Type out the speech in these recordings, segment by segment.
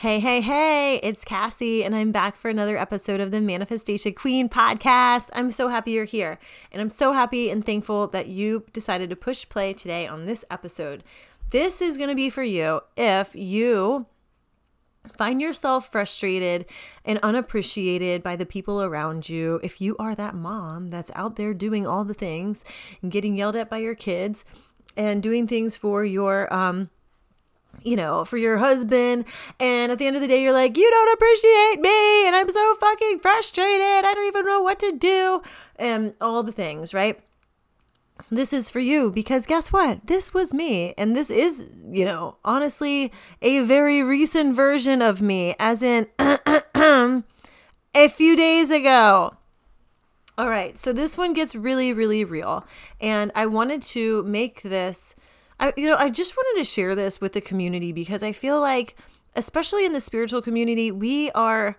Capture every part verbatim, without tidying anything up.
Hey, hey, hey, it's Cassie, and I'm back for another episode of the Manifestation Queen Podcast. I'm so happy you're here, and I'm so happy and thankful that you decided to push play today on this episode. This is going to be for you if you find yourself frustrated and unappreciated by the people around you, if you are that mom that's out there doing all the things and getting yelled at by your kids and doing things for your, um, you know, for your husband. And at the end of the day, you're like, you don't appreciate me. And I'm so fucking frustrated. I don't even know what to do. And all the things, right? This is for you because guess what? This was me. And this is, you know, honestly, a very recent version of me, as in a few days ago. All right. So this one gets really, really real. And I wanted to make this I, you know, I just wanted to share this with the community because I feel like, especially in the spiritual community, we are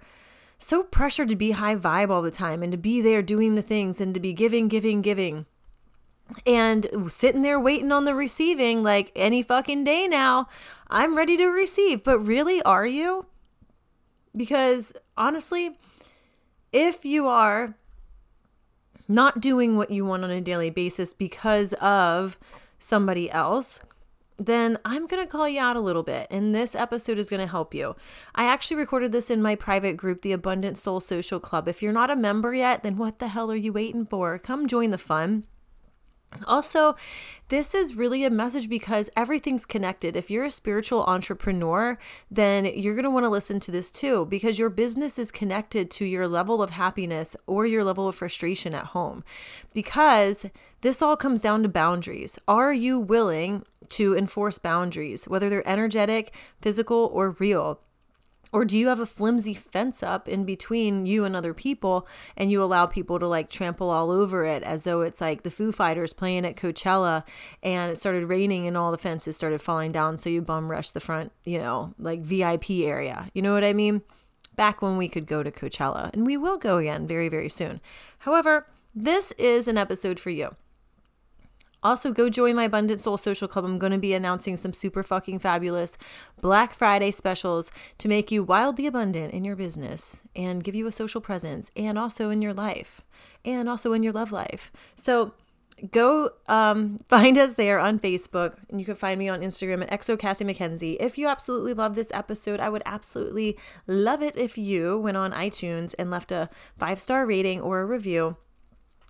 so pressured to be high vibe all the time and to be there doing the things and to be giving, giving, giving and sitting there waiting on the receiving like any fucking day now. I'm ready to receive. But really, are you? Because honestly, if you are not doing what you want on a daily basis because of somebody else, then I'm going to call you out a little bit. And this episode is going to help you. I actually recorded this in my private group, the Abundant Soul Social Club. If you're not a member yet, then what the hell are you waiting for? Come join the fun. Also, this is really a message because everything's connected. If you're a spiritual entrepreneur, then you're going to want to listen to this too, because your business is connected to your level of happiness or your level of frustration at home, because this all comes down to boundaries. Are you willing to enforce boundaries, whether they're energetic, physical, or real? Or do you have a flimsy fence up in between you and other people, and you allow people to like trample all over it as though it's like the Foo Fighters playing at Coachella and it started raining and all the fences started falling down. So you bum rush the front, you know, like V I P area. You know what I mean? Back when we could go to Coachella, and we will go again very, very soon. However, this is an episode for you. Also, go join my Abundant Soul Social Club. I'm going to be announcing some super fucking fabulous Black Friday specials to make you wildly abundant in your business and give you a social presence, and also in your life, and also in your love life. So go um, find us there on Facebook, and you can find me on Instagram at X O Cassie McKenzie. If you absolutely love this episode, I would absolutely love it if you went on iTunes and left a five-star rating or a review,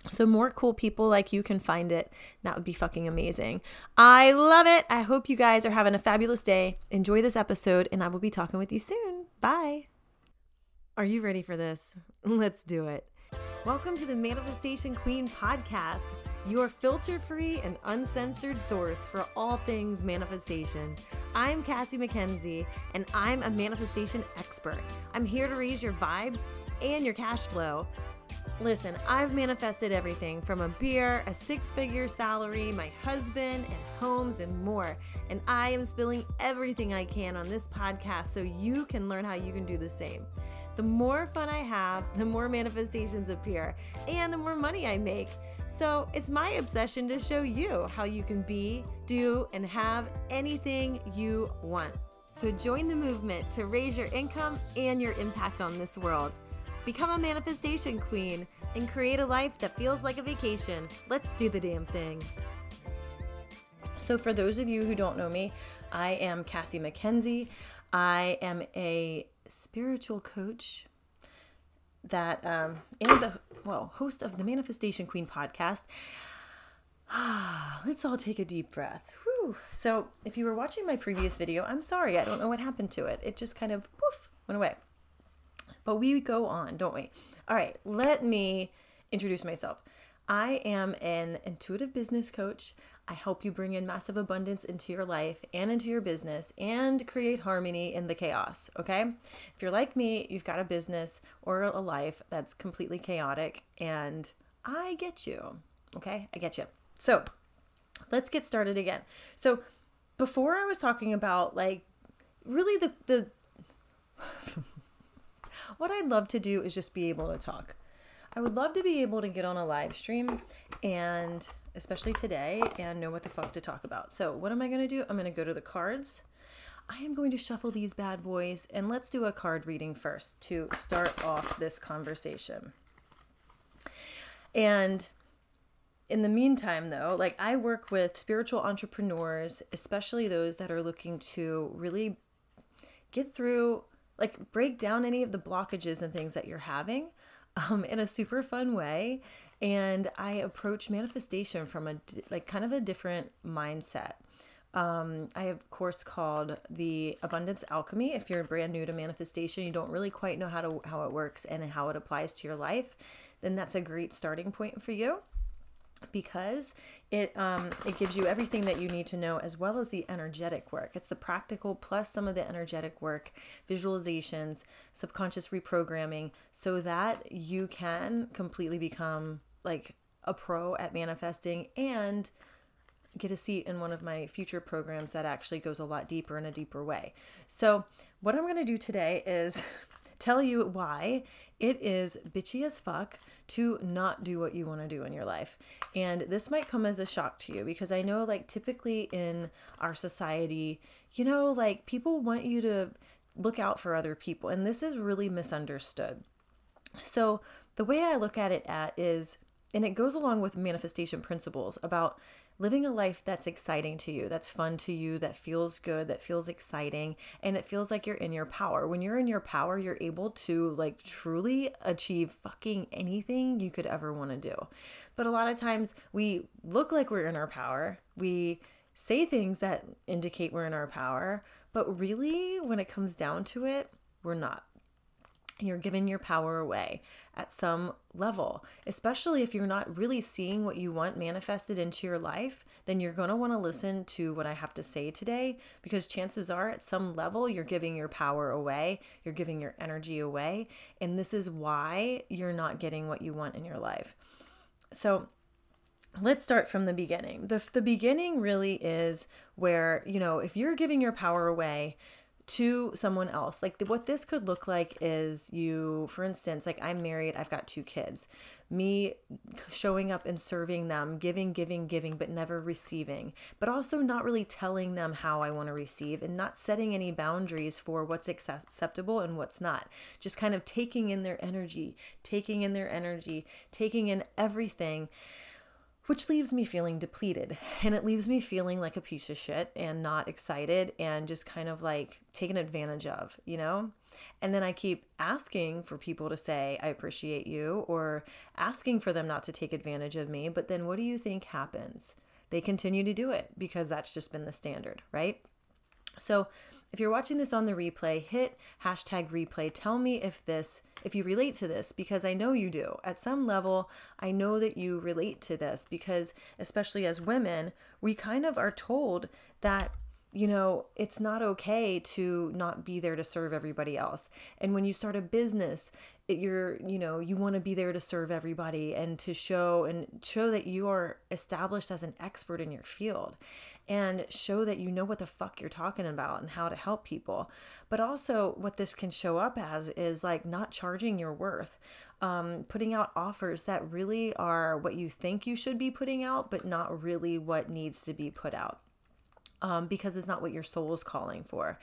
so more cool people like you can find it. That would be fucking amazing. I love it. I hope you guys are having a fabulous day. Enjoy this episode, and I will be talking with you soon. Bye. Are you ready for this? Let's do it. Welcome to the Manifestation Queen Podcast, your filter-free and uncensored source for all things manifestation. I'm Cassie McKenzie, and I'm a manifestation expert. I'm here to raise your vibes and your cash flow. Listen, I've manifested everything from a beer, a six-figure salary, my husband, and homes, and more. And I am spilling everything I can on this podcast so you can learn how you can do the same. The more fun I have, the more manifestations appear, and the more money I make. So it's my obsession to show you how you can be, do, and have anything you want. So join the movement to raise your income and your impact on this world. Become a manifestation queen and create a life that feels like a vacation. Let's do the damn thing. So for those of you who don't know me, I am Cassie McKenzie. I am a spiritual coach that um, and the well host of the Manifestation Queen Podcast. Let's all take a deep breath. Whew. So if you were watching my previous video, I'm sorry. I don't know what happened to it. It just kind of poof, went away. But we go on, don't we? All right, let me introduce myself. I am an intuitive business coach. I help you bring in massive abundance into your life and into your business and create harmony in the chaos, okay? If you're like me, you've got a business or a life that's completely chaotic, and I get you, okay? I get you. So let's get started again. So before I was talking about like really the... the what I'd love to do is just be able to talk. I would love to be able to get on a live stream, and especially today, and know what the fuck to talk about. So what am I going to do? I'm going to go to the cards. I am going to shuffle these bad boys, and let's do a card reading first to start off this conversation. And in the meantime, though, like I work with spiritual entrepreneurs, especially those that are looking to really get through, like break down any of the blockages and things that you're having um, in a super fun way. And I approach manifestation from a like kind of a different mindset. Um, I have a course called the Abundance Alchemy. If you're brand new to manifestation, you don't really quite know how to how it works and how it applies to your life, then that's a great starting point for you, because it um, it gives you everything that you need to know, as well as the energetic work. It's the practical plus some of the energetic work, visualizations, subconscious reprogramming, so that you can completely become like a pro at manifesting and get a seat in one of my future programs that actually goes a lot deeper in a deeper way. So what I'm going to do today is tell you why it is bitchy as fuck to not do what you want to do in your life. And this might come as a shock to you, because I know like typically in our society, you know, like people want you to look out for other people, and this is really misunderstood. So the way I look at it at is, and it goes along with manifestation principles about living a life that's exciting to you, that's fun to you, that feels good, that feels exciting, and it feels like you're in your power. When you're in your power, you're able to like truly achieve fucking anything you could ever want to do. But a lot of times we look like we're in our power. We say things that indicate we're in our power, but really when it comes down to it, we're not. You're giving your power away at some level, especially if you're not really seeing what you want manifested into your life. Then you're going to want to listen to what I have to say today, because chances are at some level you're giving your power away, you're giving your energy away, and this is why you're not getting what you want in your life. So let's start from the beginning. The, the beginning really is where, you know, if you're giving your power away to someone else, like what this could look like is you, for instance, like I'm married, I've got two kids, me showing up and serving them, giving, giving, giving, but never receiving, but also not really telling them how I want to receive and not setting any boundaries for what's acceptable and what's not. Just kind of taking in their energy, taking in their energy, taking in everything, which leaves me feeling depleted, and it leaves me feeling like a piece of shit and not excited and just kind of like taken advantage of, you know? And then I keep asking for people to say, I appreciate you, or asking for them not to take advantage of me. But then what do you think happens? They continue to do it, because that's just been the standard, right? So if you're watching this on the replay, hit hashtag replay. Tell me if this, if you relate to this, because I know you do. At some level, I know that you relate to this, because especially as women, we kind of are told that, you know, it's not okay to not be there to serve everybody else. And when you start a business, it, you're, you know, you want to be there to serve everybody and to show and show that you are established as an expert in your field, and show that you know what the fuck you're talking about and how to help people. But also what this can show up as is like not charging your worth, um, putting out offers that really are what you think you should be putting out, but not really what needs to be put out, um, because it's not what your soul is calling for.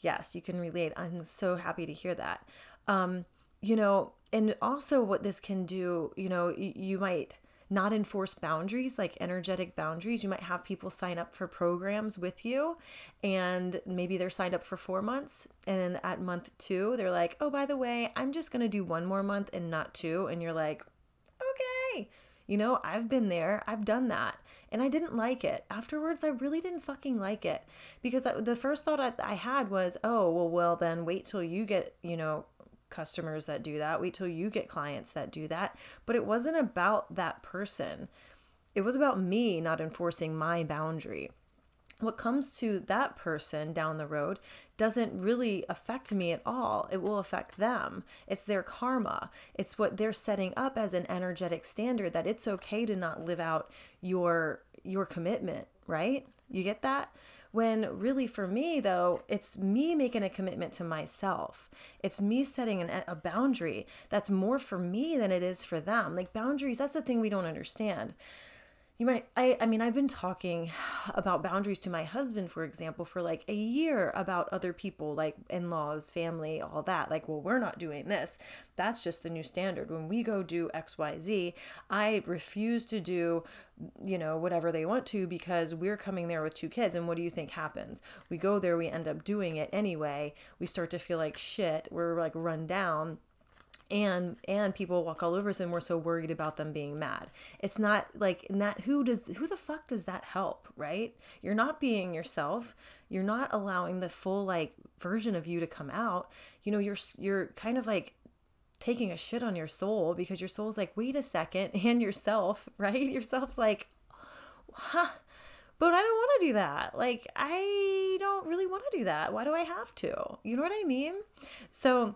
Yes, you can relate. I'm so happy to hear that. Um, you know, and also what this can do, you know, you, you might not enforce boundaries, like energetic boundaries. You might have people sign up for programs with you, and maybe they're signed up for four months. And at month two, they're like, oh, by the way, I'm just going to do one more month and not two. And you're like, okay, you know, I've been there, I've done that. And I didn't like it. Afterwards, I really didn't fucking like it, because I, the first thought I, I had was, oh, well, well then wait till you get, you know, customers that do that. Wait till you get clients that do that. But it wasn't about that person. It was about me not enforcing my boundary. What comes to that person down the road doesn't really affect me at all. It will affect them. It's their karma. It's what they're setting up as an energetic standard, that it's okay to not live out your your commitment, right? You get that? When really for me though, it's me making a commitment to myself. It's me setting an, a boundary that's more for me than it is for them. Like boundaries, that's the thing we don't understand. you might, I, I mean, I've been talking about boundaries to my husband, for example, for like a year about other people, like in-laws, family, all that. Like, well, we're not doing this. That's just the new standard. When we go do X, Y, Z, I refuse to do, you know, whatever they want to, because we're coming there with two kids. And what do you think happens? We go there, we end up doing it anyway. We start to feel like shit. We're like run down. And, and people walk all over us, and we're so worried about them being mad. It's not like that. Who does, who the fuck does that help? Right? You're not being yourself. You're not allowing the full like version of you to come out. You know, you're, you're kind of like taking a shit on your soul, because your soul's like, wait a second. And yourself, right? Yourself's like, huh, but I don't want to do that. Like, I don't really want to do that. Why do I have to? You know what I mean? So,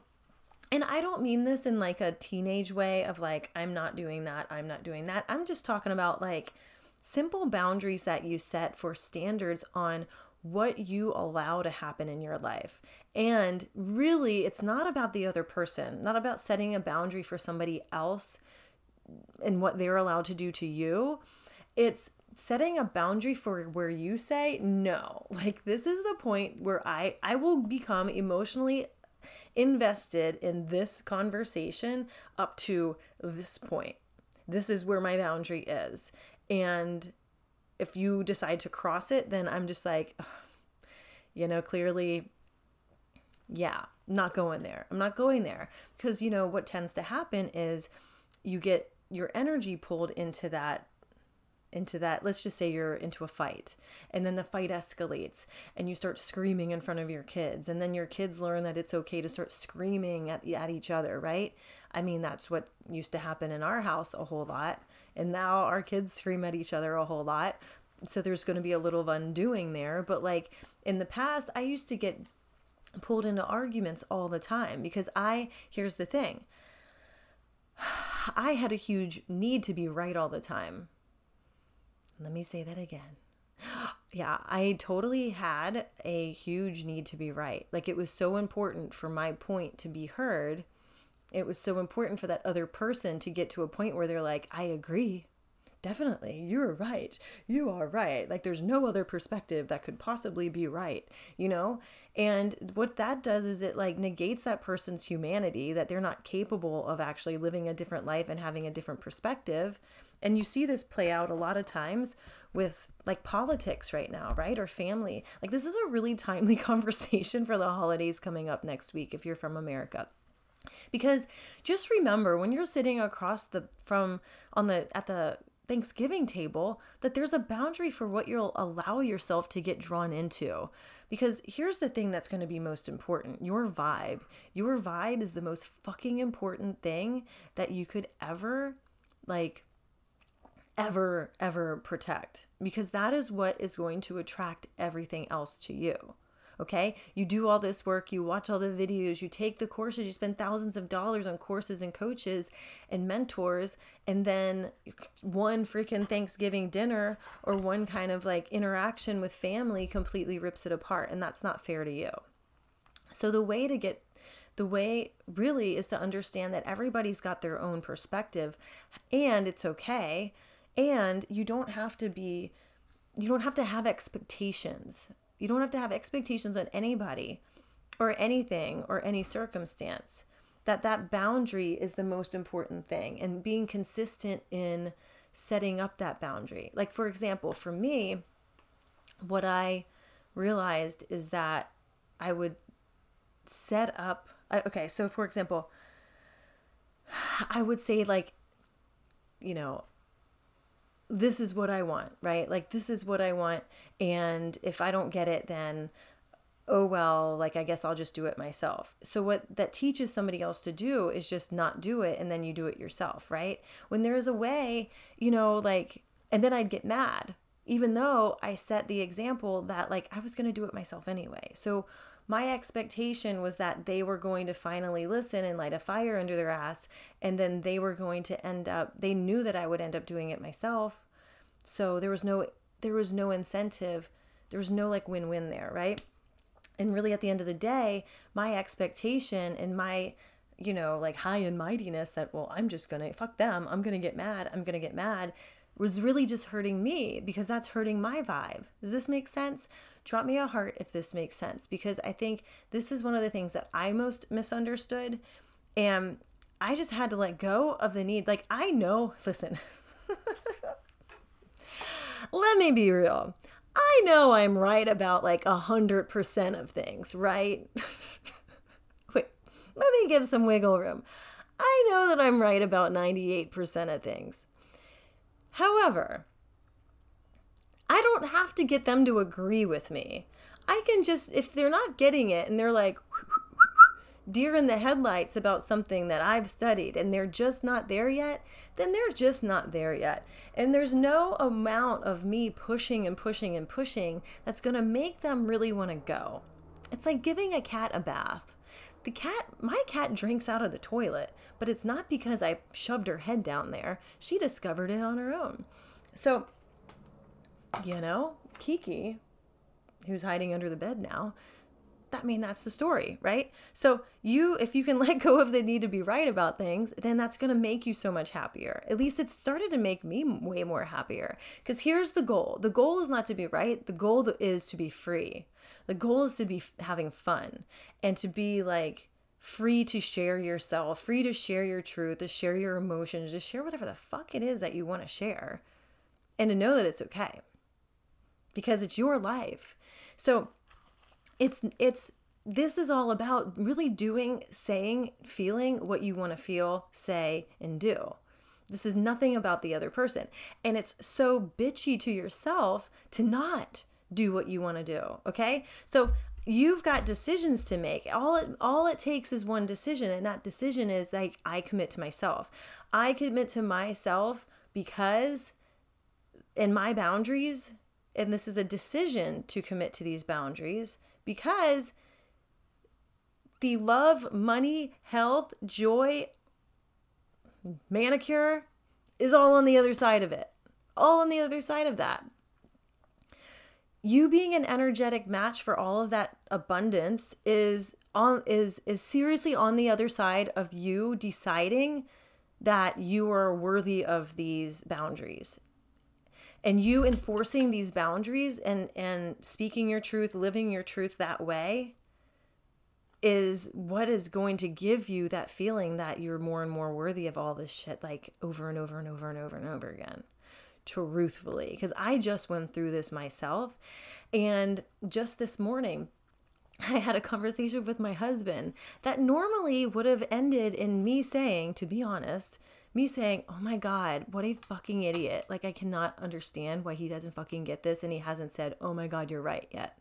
and I don't mean this in like a teenage way of like, I'm not doing that, I'm not doing that. I'm just talking about like simple boundaries that you set for standards on what you allow to happen in your life. And really, it's not about the other person, not about setting a boundary for somebody else and what they're allowed to do to you. It's setting a boundary for where you say, no, like this is the point where I, I will become emotionally invested in this conversation up to this point. This is where my boundary is. And if you decide to cross it, then I'm just like, you know, clearly, yeah, not going there. I'm not going there. Because, you know, what tends to happen is you get your energy pulled into that into that, let's just say you're into a fight, and then the fight escalates and you start screaming in front of your kids, and then your kids learn that it's okay to start screaming at at each other, right? I mean, that's what used to happen in our house a whole lot, and now our kids scream at each other a whole lot. So there's going to be a little of undoing there. But like in the past, I used to get pulled into arguments all the time, because I, here's the thing, I had a huge need to be right all the time. Let me say that again. Yeah, I totally had a huge need to be right. Like, it was so important for my point to be heard. It was so important for that other person to get to a point where they're like, I agree. Definitely. You're right. You are right. Like, there's no other perspective that could possibly be right, you know? And what that does is it like negates that person's humanity, that they're not capable of actually living a different life and having a different perspective. And you see this play out a lot of times with like politics right now, right? Or family. Like, this is a really timely conversation for the holidays coming up next week if you're from America. Because just remember, when you're sitting across the from on the at the Thanksgiving table, that there's a boundary for what you'll allow yourself to get drawn into. Because here's the thing that's going to be most important. Your vibe. Your vibe is the most fucking important thing that you could ever like ever, ever protect, because that is what is going to attract everything else to you. Okay. You do all this work, you watch all the videos, you take the courses, you spend thousands of dollars on courses and coaches and mentors. And then one freaking Thanksgiving dinner or one kind of like interaction with family completely rips it apart. And that's not fair to you. So the way to get The way really is to understand that everybody's got their own perspective, and it's okay. And you don't have to be, you don't have to have expectations. You don't have to have expectations on anybody or anything or any circumstance. That that boundary is the most important thing, and being consistent in setting up that boundary. Like, for example, for me, what I realized is that I would set up Okay, so for example, I would say like, you know, this is what I want, right? Like, this is what I want. And if I don't get it, then, oh, well, like, I guess I'll just do it myself. So what that teaches somebody else to do is just not do it. And then you do it yourself, right? When there is a way, you know, like, and then I'd get mad, even though I set the example that like, I was going to do it myself anyway. So my expectation was that they were going to finally listen and light a fire under their ass, and then they were going to end up, they knew that I would end up doing it myself. So there was no, there was no incentive. There was no like win-win there, right? And really at the end of the day, my expectation and my, you know, like high and mightiness that, well, I'm just going to fuck them. I'm going to get mad. I'm going to get mad was really just hurting me because that's hurting my vibe. Does this make sense? Drop me a heart if this makes sense, because I think this is one of the things that I most misunderstood, and I just had to let go of the need. Like, I know, listen, let me be real. I know I'm right about like a hundred percent of things, right? Wait, let me give some wiggle room. I know that I'm right about ninety-eight percent of things. However, I don't have to get them to agree with me. I can just, if they're not getting it and they're like deer in the headlights about something that I've studied and they're just not there yet, then they're just not there yet. And there's no amount of me pushing and pushing and pushing that's going to make them really want to go. It's like giving a cat a bath. The cat, my cat drinks out of the toilet, but it's not because I shoved her head down there. She discovered it on her own. So, you know, Kiki, who's hiding under the bed now, I mean, that's the story, right? So you, if you can let go of the need to be right about things, then that's going to make you so much happier. At least it started to make me way more happier, because here's the goal. The goal is not to be right. The goal is to be free. The goal is to be having fun and to be like free to share yourself, free to share your truth, to share your emotions, to share whatever the fuck it is that you want to share, and to know that it's okay because it's your life. So it's, it's, this is all about really doing, saying, feeling what you want to feel, say, and do. This is nothing about the other person. And it's so bitchy to yourself to not do what you want to do. Okay. So you've got decisions to make. All it, all it takes is one decision. And that decision is like, I commit to myself. I commit to myself because in my boundaries, and this is a decision to commit to these boundaries because the love, money, health, joy, manicure is all on the other side of it. All on the other side of that. You being an energetic match for all of that abundance is on is is seriously on the other side of you deciding that you are worthy of these boundaries. And you enforcing these boundaries and, and speaking your truth, living your truth that way is what is going to give you that feeling that you're more and more worthy of all this shit, like over and over and over and over and over again. Truthfully, because I just went through this myself. And just this morning, I had a conversation with my husband that normally would have ended in me saying, to be honest, me saying, oh my God, what a fucking idiot. Like, I cannot understand why he doesn't fucking get this. And he hasn't said, oh my God, you're right yet.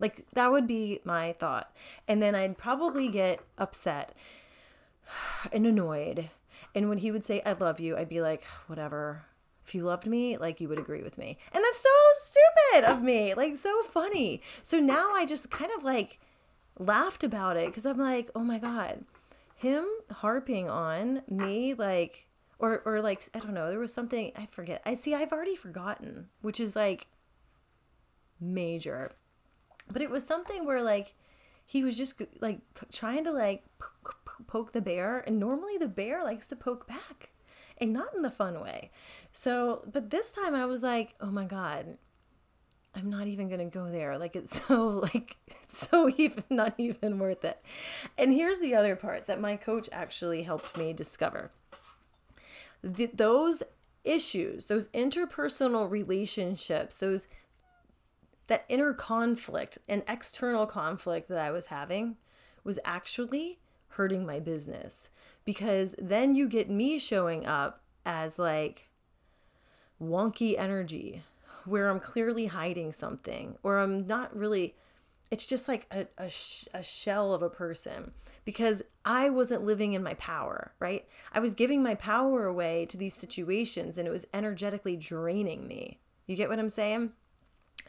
Like, that would be my thought. And then I'd probably get upset and annoyed. And when he would say, I love you, I'd be like, whatever. If you loved me, like, you would agree with me. And that's so stupid of me. Like, so funny. So now I just kind of like laughed about it because I'm like, oh my God, him harping on me, like, or, or like, I don't know, there was something, I forget. I see, I've already forgotten, which is like major. But it was something where like, he was just like trying to like poke the bear. And normally the bear likes to poke back. And not in the fun way. So, but this time I was like, oh my God, I'm not even going to go there. Like, it's so like, it's so even not even worth it. And here's the other part that my coach actually helped me discover. The, those issues, those interpersonal relationships, those, that inner conflict and external conflict that I was having was actually hurting my business. Because then you get me showing up as like wonky energy where I'm clearly hiding something or I'm not really, it's just like a, a, sh- a shell of a person because I wasn't living in my power, right? I was giving my power away to these situations and it was energetically draining me. You get what I'm saying?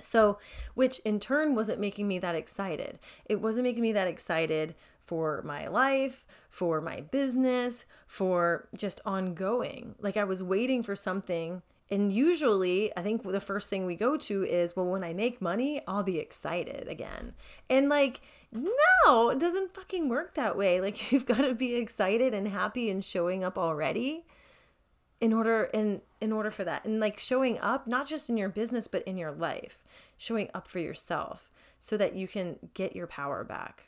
So, which in turn wasn't making me that excited. It wasn't making me that excited for my life, for my business, for just ongoing. Like I was waiting for something. And usually I think the first thing we go to is, well, when I make money, I'll be excited again. And like, no, it doesn't fucking work that way. Like you've got to be excited and happy and showing up already in order in in order for that. And like showing up, not just in your business, but in your life, showing up for yourself so that you can get your power back.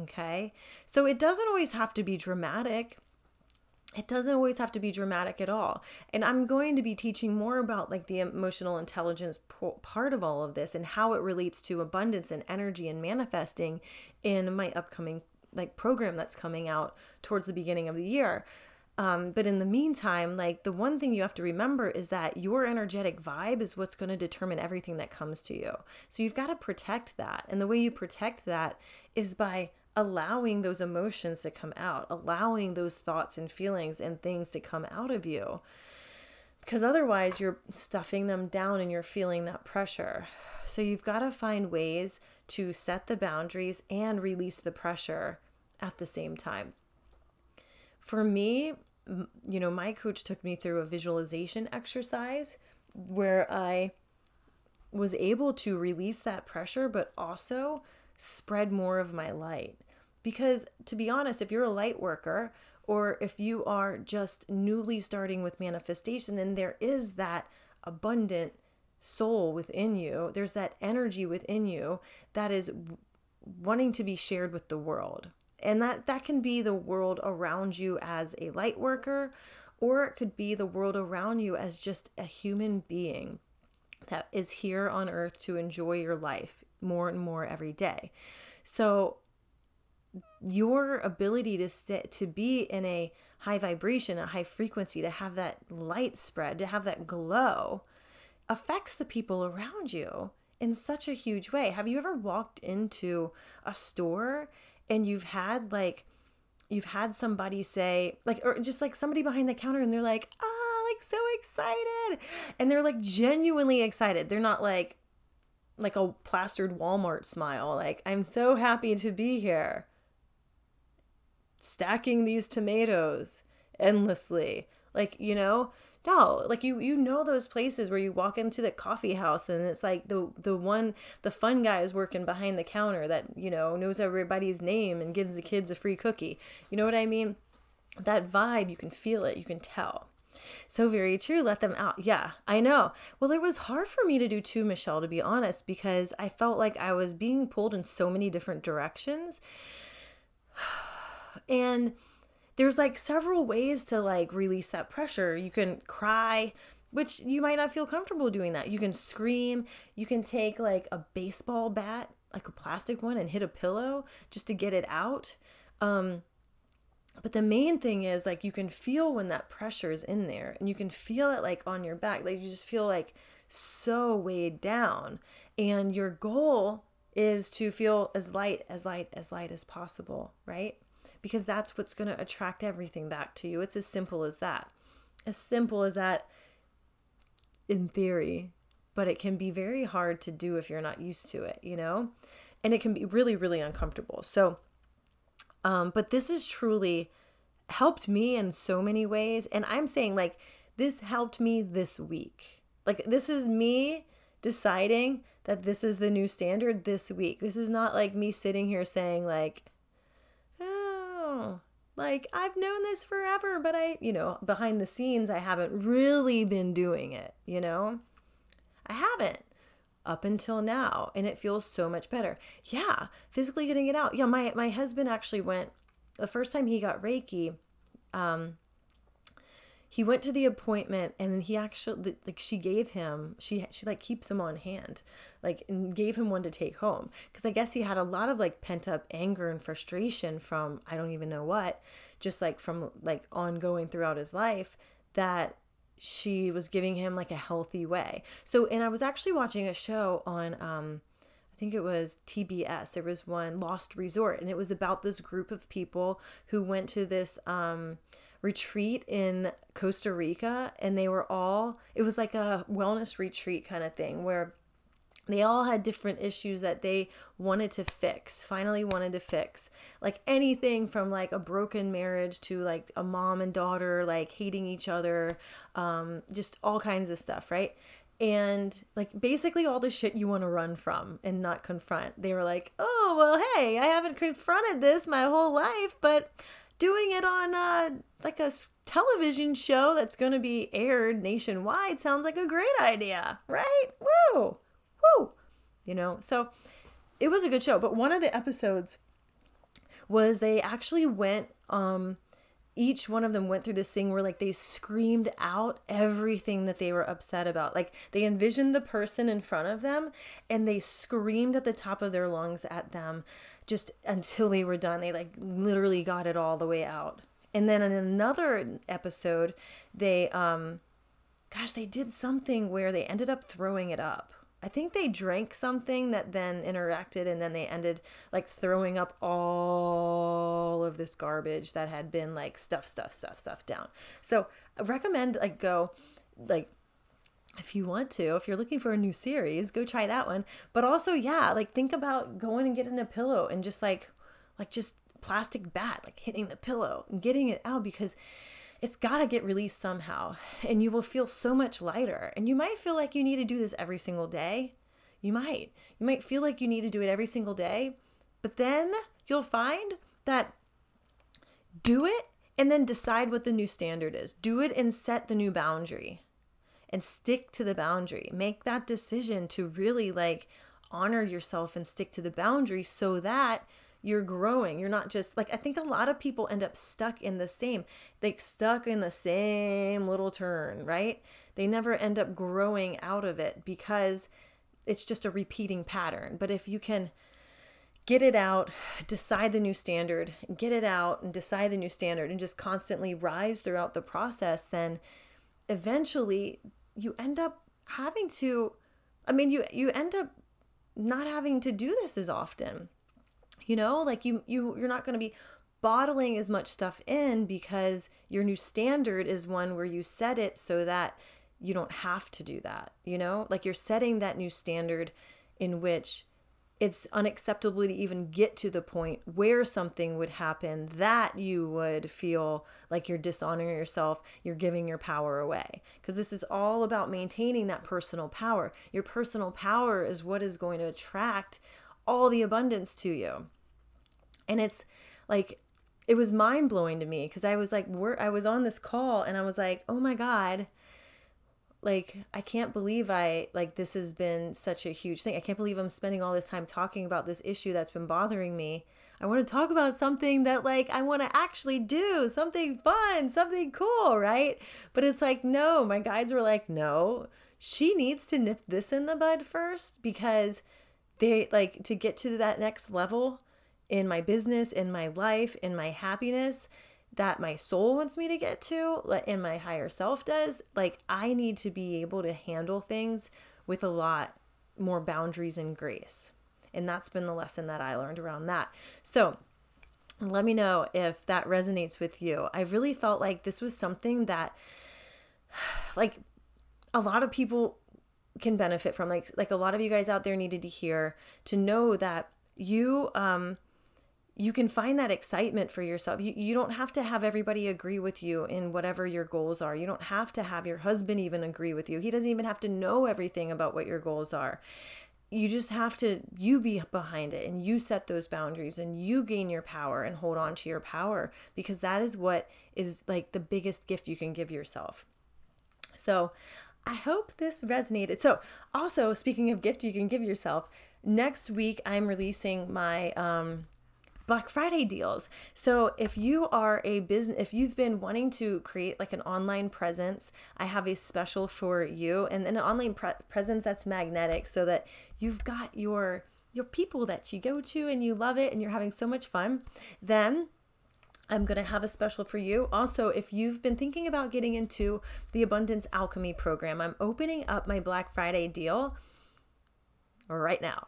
Okay. So it doesn't always have to be dramatic. It doesn't always have to be dramatic at all. And I'm going to be teaching more about like the emotional intelligence part of all of this and how it relates to abundance and energy and manifesting in my upcoming like program that's coming out towards the beginning of the year. Um, but in the meantime, like the one thing you have to remember is that your energetic vibe is what's going to determine everything that comes to you. So you've got to protect that. And the way you protect that is by allowing those emotions to come out, allowing those thoughts and feelings and things to come out of you. Because otherwise you're stuffing them down and you're feeling that pressure. So you've got to find ways to set the boundaries and release the pressure at the same time. For me, you know, my coach took me through a visualization exercise where I was able to release that pressure, but also spread more of my light. Because to be honest, if you're a light worker or if you are just newly starting with manifestation, then there is that abundant soul within you. There's that energy within you that is wanting to be shared with the world. And that, that can be the world around you as a light worker, or it could be the world around you as just a human being that is here on earth to enjoy your life more and more every day. So your ability to sit, to be in a high vibration, a high frequency, to have that light spread, to have that glow affects the people around you in such a huge way. Have you ever walked into a store and you've had like, you've had somebody say like, or just like somebody behind the counter and they're like, ah, like so excited. And they're like genuinely excited. They're not like, like a plastered Walmart smile. Like, I'm so happy to be here. Stacking these tomatoes endlessly. Like, you know, no, like you, you know, those places where you walk into the coffee house and it's like the, the one, the fun guy is working behind the counter that, you know, knows everybody's name and gives the kids a free cookie. You know what I mean? That vibe, you can feel it. You can tell. So very true. Let them out. Yeah, I know. Well, it was hard for me to do too, Michelle, to be honest, because I felt like I was being pulled in so many different directions. And there's like several ways to like release that pressure. You can cry, which you might not feel comfortable doing that. You can scream. You can take like a baseball bat, like a plastic one, and hit a pillow just to get it out. Um, But the main thing is like you can feel when that pressure is in there and you can feel it like on your back. Like you just feel like so weighed down, and your goal is to feel as light, as light, as light as possible, right? Because that's what's going to attract everything back to you. It's as simple as that, as simple as that in theory, but it can be very hard to do if you're not used to it, you know, and it can be really, really uncomfortable. So Um, but this has truly helped me in so many ways. And I'm saying like, this helped me this week. Like this is me deciding that this is the new standard this week. This is not like me sitting here saying like, oh, like I've known this forever, but I, you know, behind the scenes, I haven't really been doing it, you know, I haven't. Up until now, and it feels so much better. Yeah, physically getting it out. Yeah, my my husband actually went, the first time he got Reiki, um, he went to the appointment, and then he actually, like she gave him, she she like keeps him on hand, like and gave him one to take home, because I guess he had a lot of like pent up anger and frustration from, I don't even know what, just like from like ongoing throughout his life that she was giving him like a healthy way. So, and I was actually watching a show on, um, I think it was T B S. There was one, Lost Resort, and it was about this group of people who went to this um, retreat in Costa Rica, and they were all, it was like a wellness retreat kind of thing where they all had different issues that they wanted to fix, finally wanted to fix. Like anything from like a broken marriage to like a mom and daughter, like hating each other, um, just all kinds of stuff, right? And like basically all the shit you want to run from and not confront. They were like, oh, well, hey, I haven't confronted this my whole life, but doing it on a, like a television show that's going to be aired nationwide sounds like a great idea, right? Woo! Woo! You know, so it was a good show. But one of the episodes was they actually went, um, each one of them went through this thing where like they screamed out everything that they were upset about. Like they envisioned the person in front of them and they screamed at the top of their lungs at them just until they were done. They like literally got it all the way out. And then in another episode, they, um, gosh, they did something where they ended up throwing it up. I think they drank something that then interacted, and then they ended like throwing up all of this garbage that had been like stuff, stuff, stuff, stuff down. So I recommend like go like if you want to, if you're looking for a new series, go try that one. But also, yeah, like think about going and getting a pillow and just like like just plastic bat, like hitting the pillow and getting it out, because it's got to get released somehow, and you will feel so much lighter. And you might feel like you need to do this every single day. You might. You might feel like you need to do it every single day, but then you'll find that do it and then decide what the new standard is. Do it and set the new boundary and stick to the boundary. Make that decision to really like honor yourself and stick to the boundary so that you're growing. You're not just like, I think a lot of people end up stuck in the same, like stuck in the same little turn, right? They never end up growing out of it because it's just a repeating pattern. But if you can get it out, decide the new standard, get it out and decide the new standard and just constantly rise throughout the process, then eventually you end up having to, I mean, you, you end up not having to do this as often. You know, like you, you, you're not going to be bottling as much stuff in because your new standard is one where you set it so that you don't have to do that. You know, like you're setting that new standard in which it's unacceptable to even get to the point where something would happen that you would feel like you're dishonoring yourself, you're giving your power away. Because this is all about maintaining that personal power. Your personal power is what is going to attract all the abundance to you. And it's like, it was mind blowing to me because I was like, we're, I was on this call and I was like, oh my God, like, I can't believe I, like, this has been such a huge thing. I can't believe I'm spending all this time talking about this issue that's been bothering me. I want to talk about something that like, I want to actually do something fun, something cool, right? But it's like, no, my guides were like, no, she needs to nip this in the bud first, because they like to get to that next level in my business, in my life, in my happiness that my soul wants me to get to and my higher self does. Like I need to be able to handle things with a lot more boundaries and grace. And that's been the lesson that I learned around that. So let me know if that resonates with you. I really felt like this was something that like a lot of people can benefit from, like, like a lot of you guys out there needed to hear, to know that you, um, you can find that excitement for yourself. You, you don't have to have everybody agree with you in whatever your goals are. You don't have to have your husband even agree with you. He doesn't even have to know everything about what your goals are. You just have to, you be behind it and you set those boundaries and you gain your power and hold on to your power, because that is what is like the biggest gift you can give yourself. So I hope this resonated. So also, speaking of gift you can give yourself, next week I'm releasing my um, Black Friday deals. So if you are a business, if you've been wanting to create like an online presence, I have a special for you, and then an online pre- presence that's magnetic, so that you've got your, your people that you go to and you love it and you're having so much fun. Then I'm going to have a special for you. Also, if you've been thinking about getting into the Abundance Alchemy program, I'm opening up my Black Friday deal right now.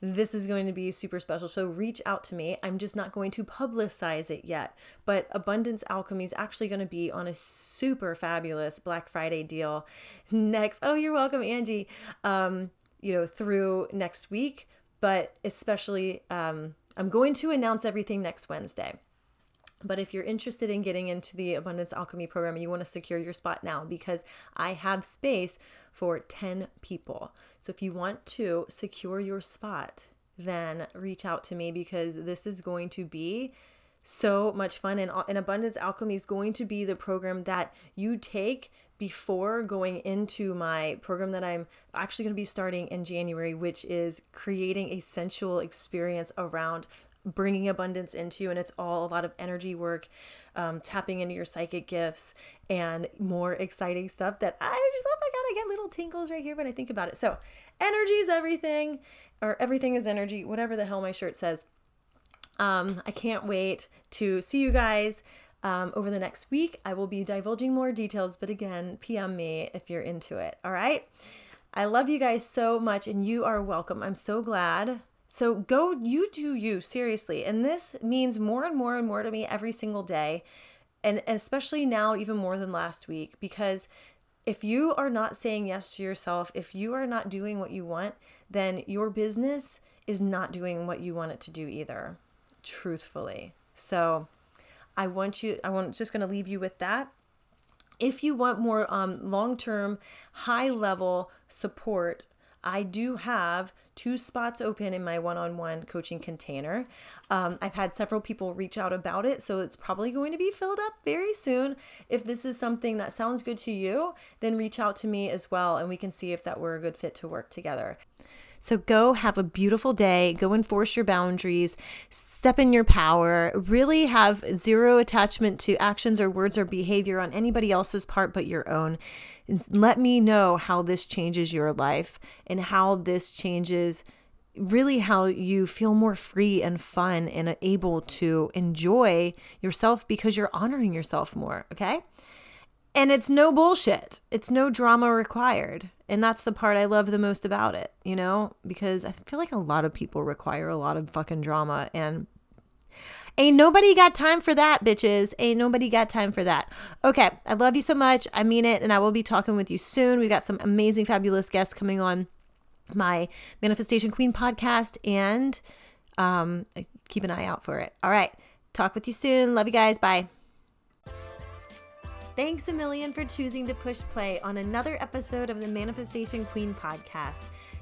This is going to be super special. So reach out to me. I'm just not going to publicize it yet, but Abundance Alchemy is actually going to be on a super fabulous Black Friday deal next. Oh, you're welcome, Angie. Um, you know, through next week, but especially, um, I'm going to announce everything next Wednesday. But if you're interested in getting into the Abundance Alchemy program, you want to secure your spot now, because I have space for ten people. So if you want to secure your spot, then reach out to me, because this is going to be so much fun. And, and Abundance Alchemy is going to be the program that you take before going into my program that I'm actually going to be starting in January, which is creating a sensual experience around bringing abundance into you. And it's all a lot of energy work, um, tapping into your psychic gifts and more exciting stuff that I just, oh my God, I get little tingles right here when I think about it. So energy is everything, or everything is energy, whatever the hell my shirt says. Um, I can't wait to see you guys. Um, over the next week, I will be divulging more details, but again, P M me if you're into it. All right. I love you guys so much, and you are welcome. I'm so glad. So go, you do you, seriously. And this means more and more and more to me every single day. And especially now, even more than last week, because if you are not saying yes to yourself, if you are not doing what you want, then your business is not doing what you want it to do either, truthfully. So I want you, I want, just going to leave you with that. If you want more um, long-term, high-level support, I do have two spots open in my one-on-one coaching container. Um, I've had several people reach out about it, so it's probably going to be filled up very soon. If this is something that sounds good to you, then reach out to me as well, and we can see if that we're a good fit to work together. So go have a beautiful day. Go enforce your boundaries. Step in your power. Really have zero attachment to actions or words or behavior on anybody else's part but your own. Let me know how this changes your life and how this changes really how you feel more free and fun and able to enjoy yourself because you're honoring yourself more, okay? And it's no bullshit. It's no drama required. And that's the part I love the most about it, you know, because I feel like a lot of people require a lot of fucking drama, and ain't nobody got time for that, bitches. Ain't nobody got time for that. Okay. I love you so much. I mean it. And I will be talking with you soon. We've got some amazing, fabulous guests coming on my Manifestation Queen podcast, and um, keep an eye out for it. All right. Talk with you soon. Love you guys. Bye. Thanks a million for choosing to push play on another episode of the Manifestation Queen podcast.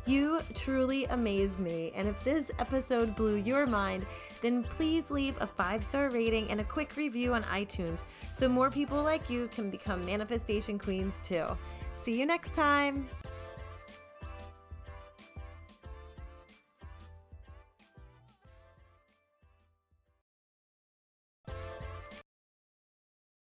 You truly amaze me. And if this episode blew your mind, then please leave a five-star rating and a quick review on iTunes so more people like you can become manifestation queens too. See you next time.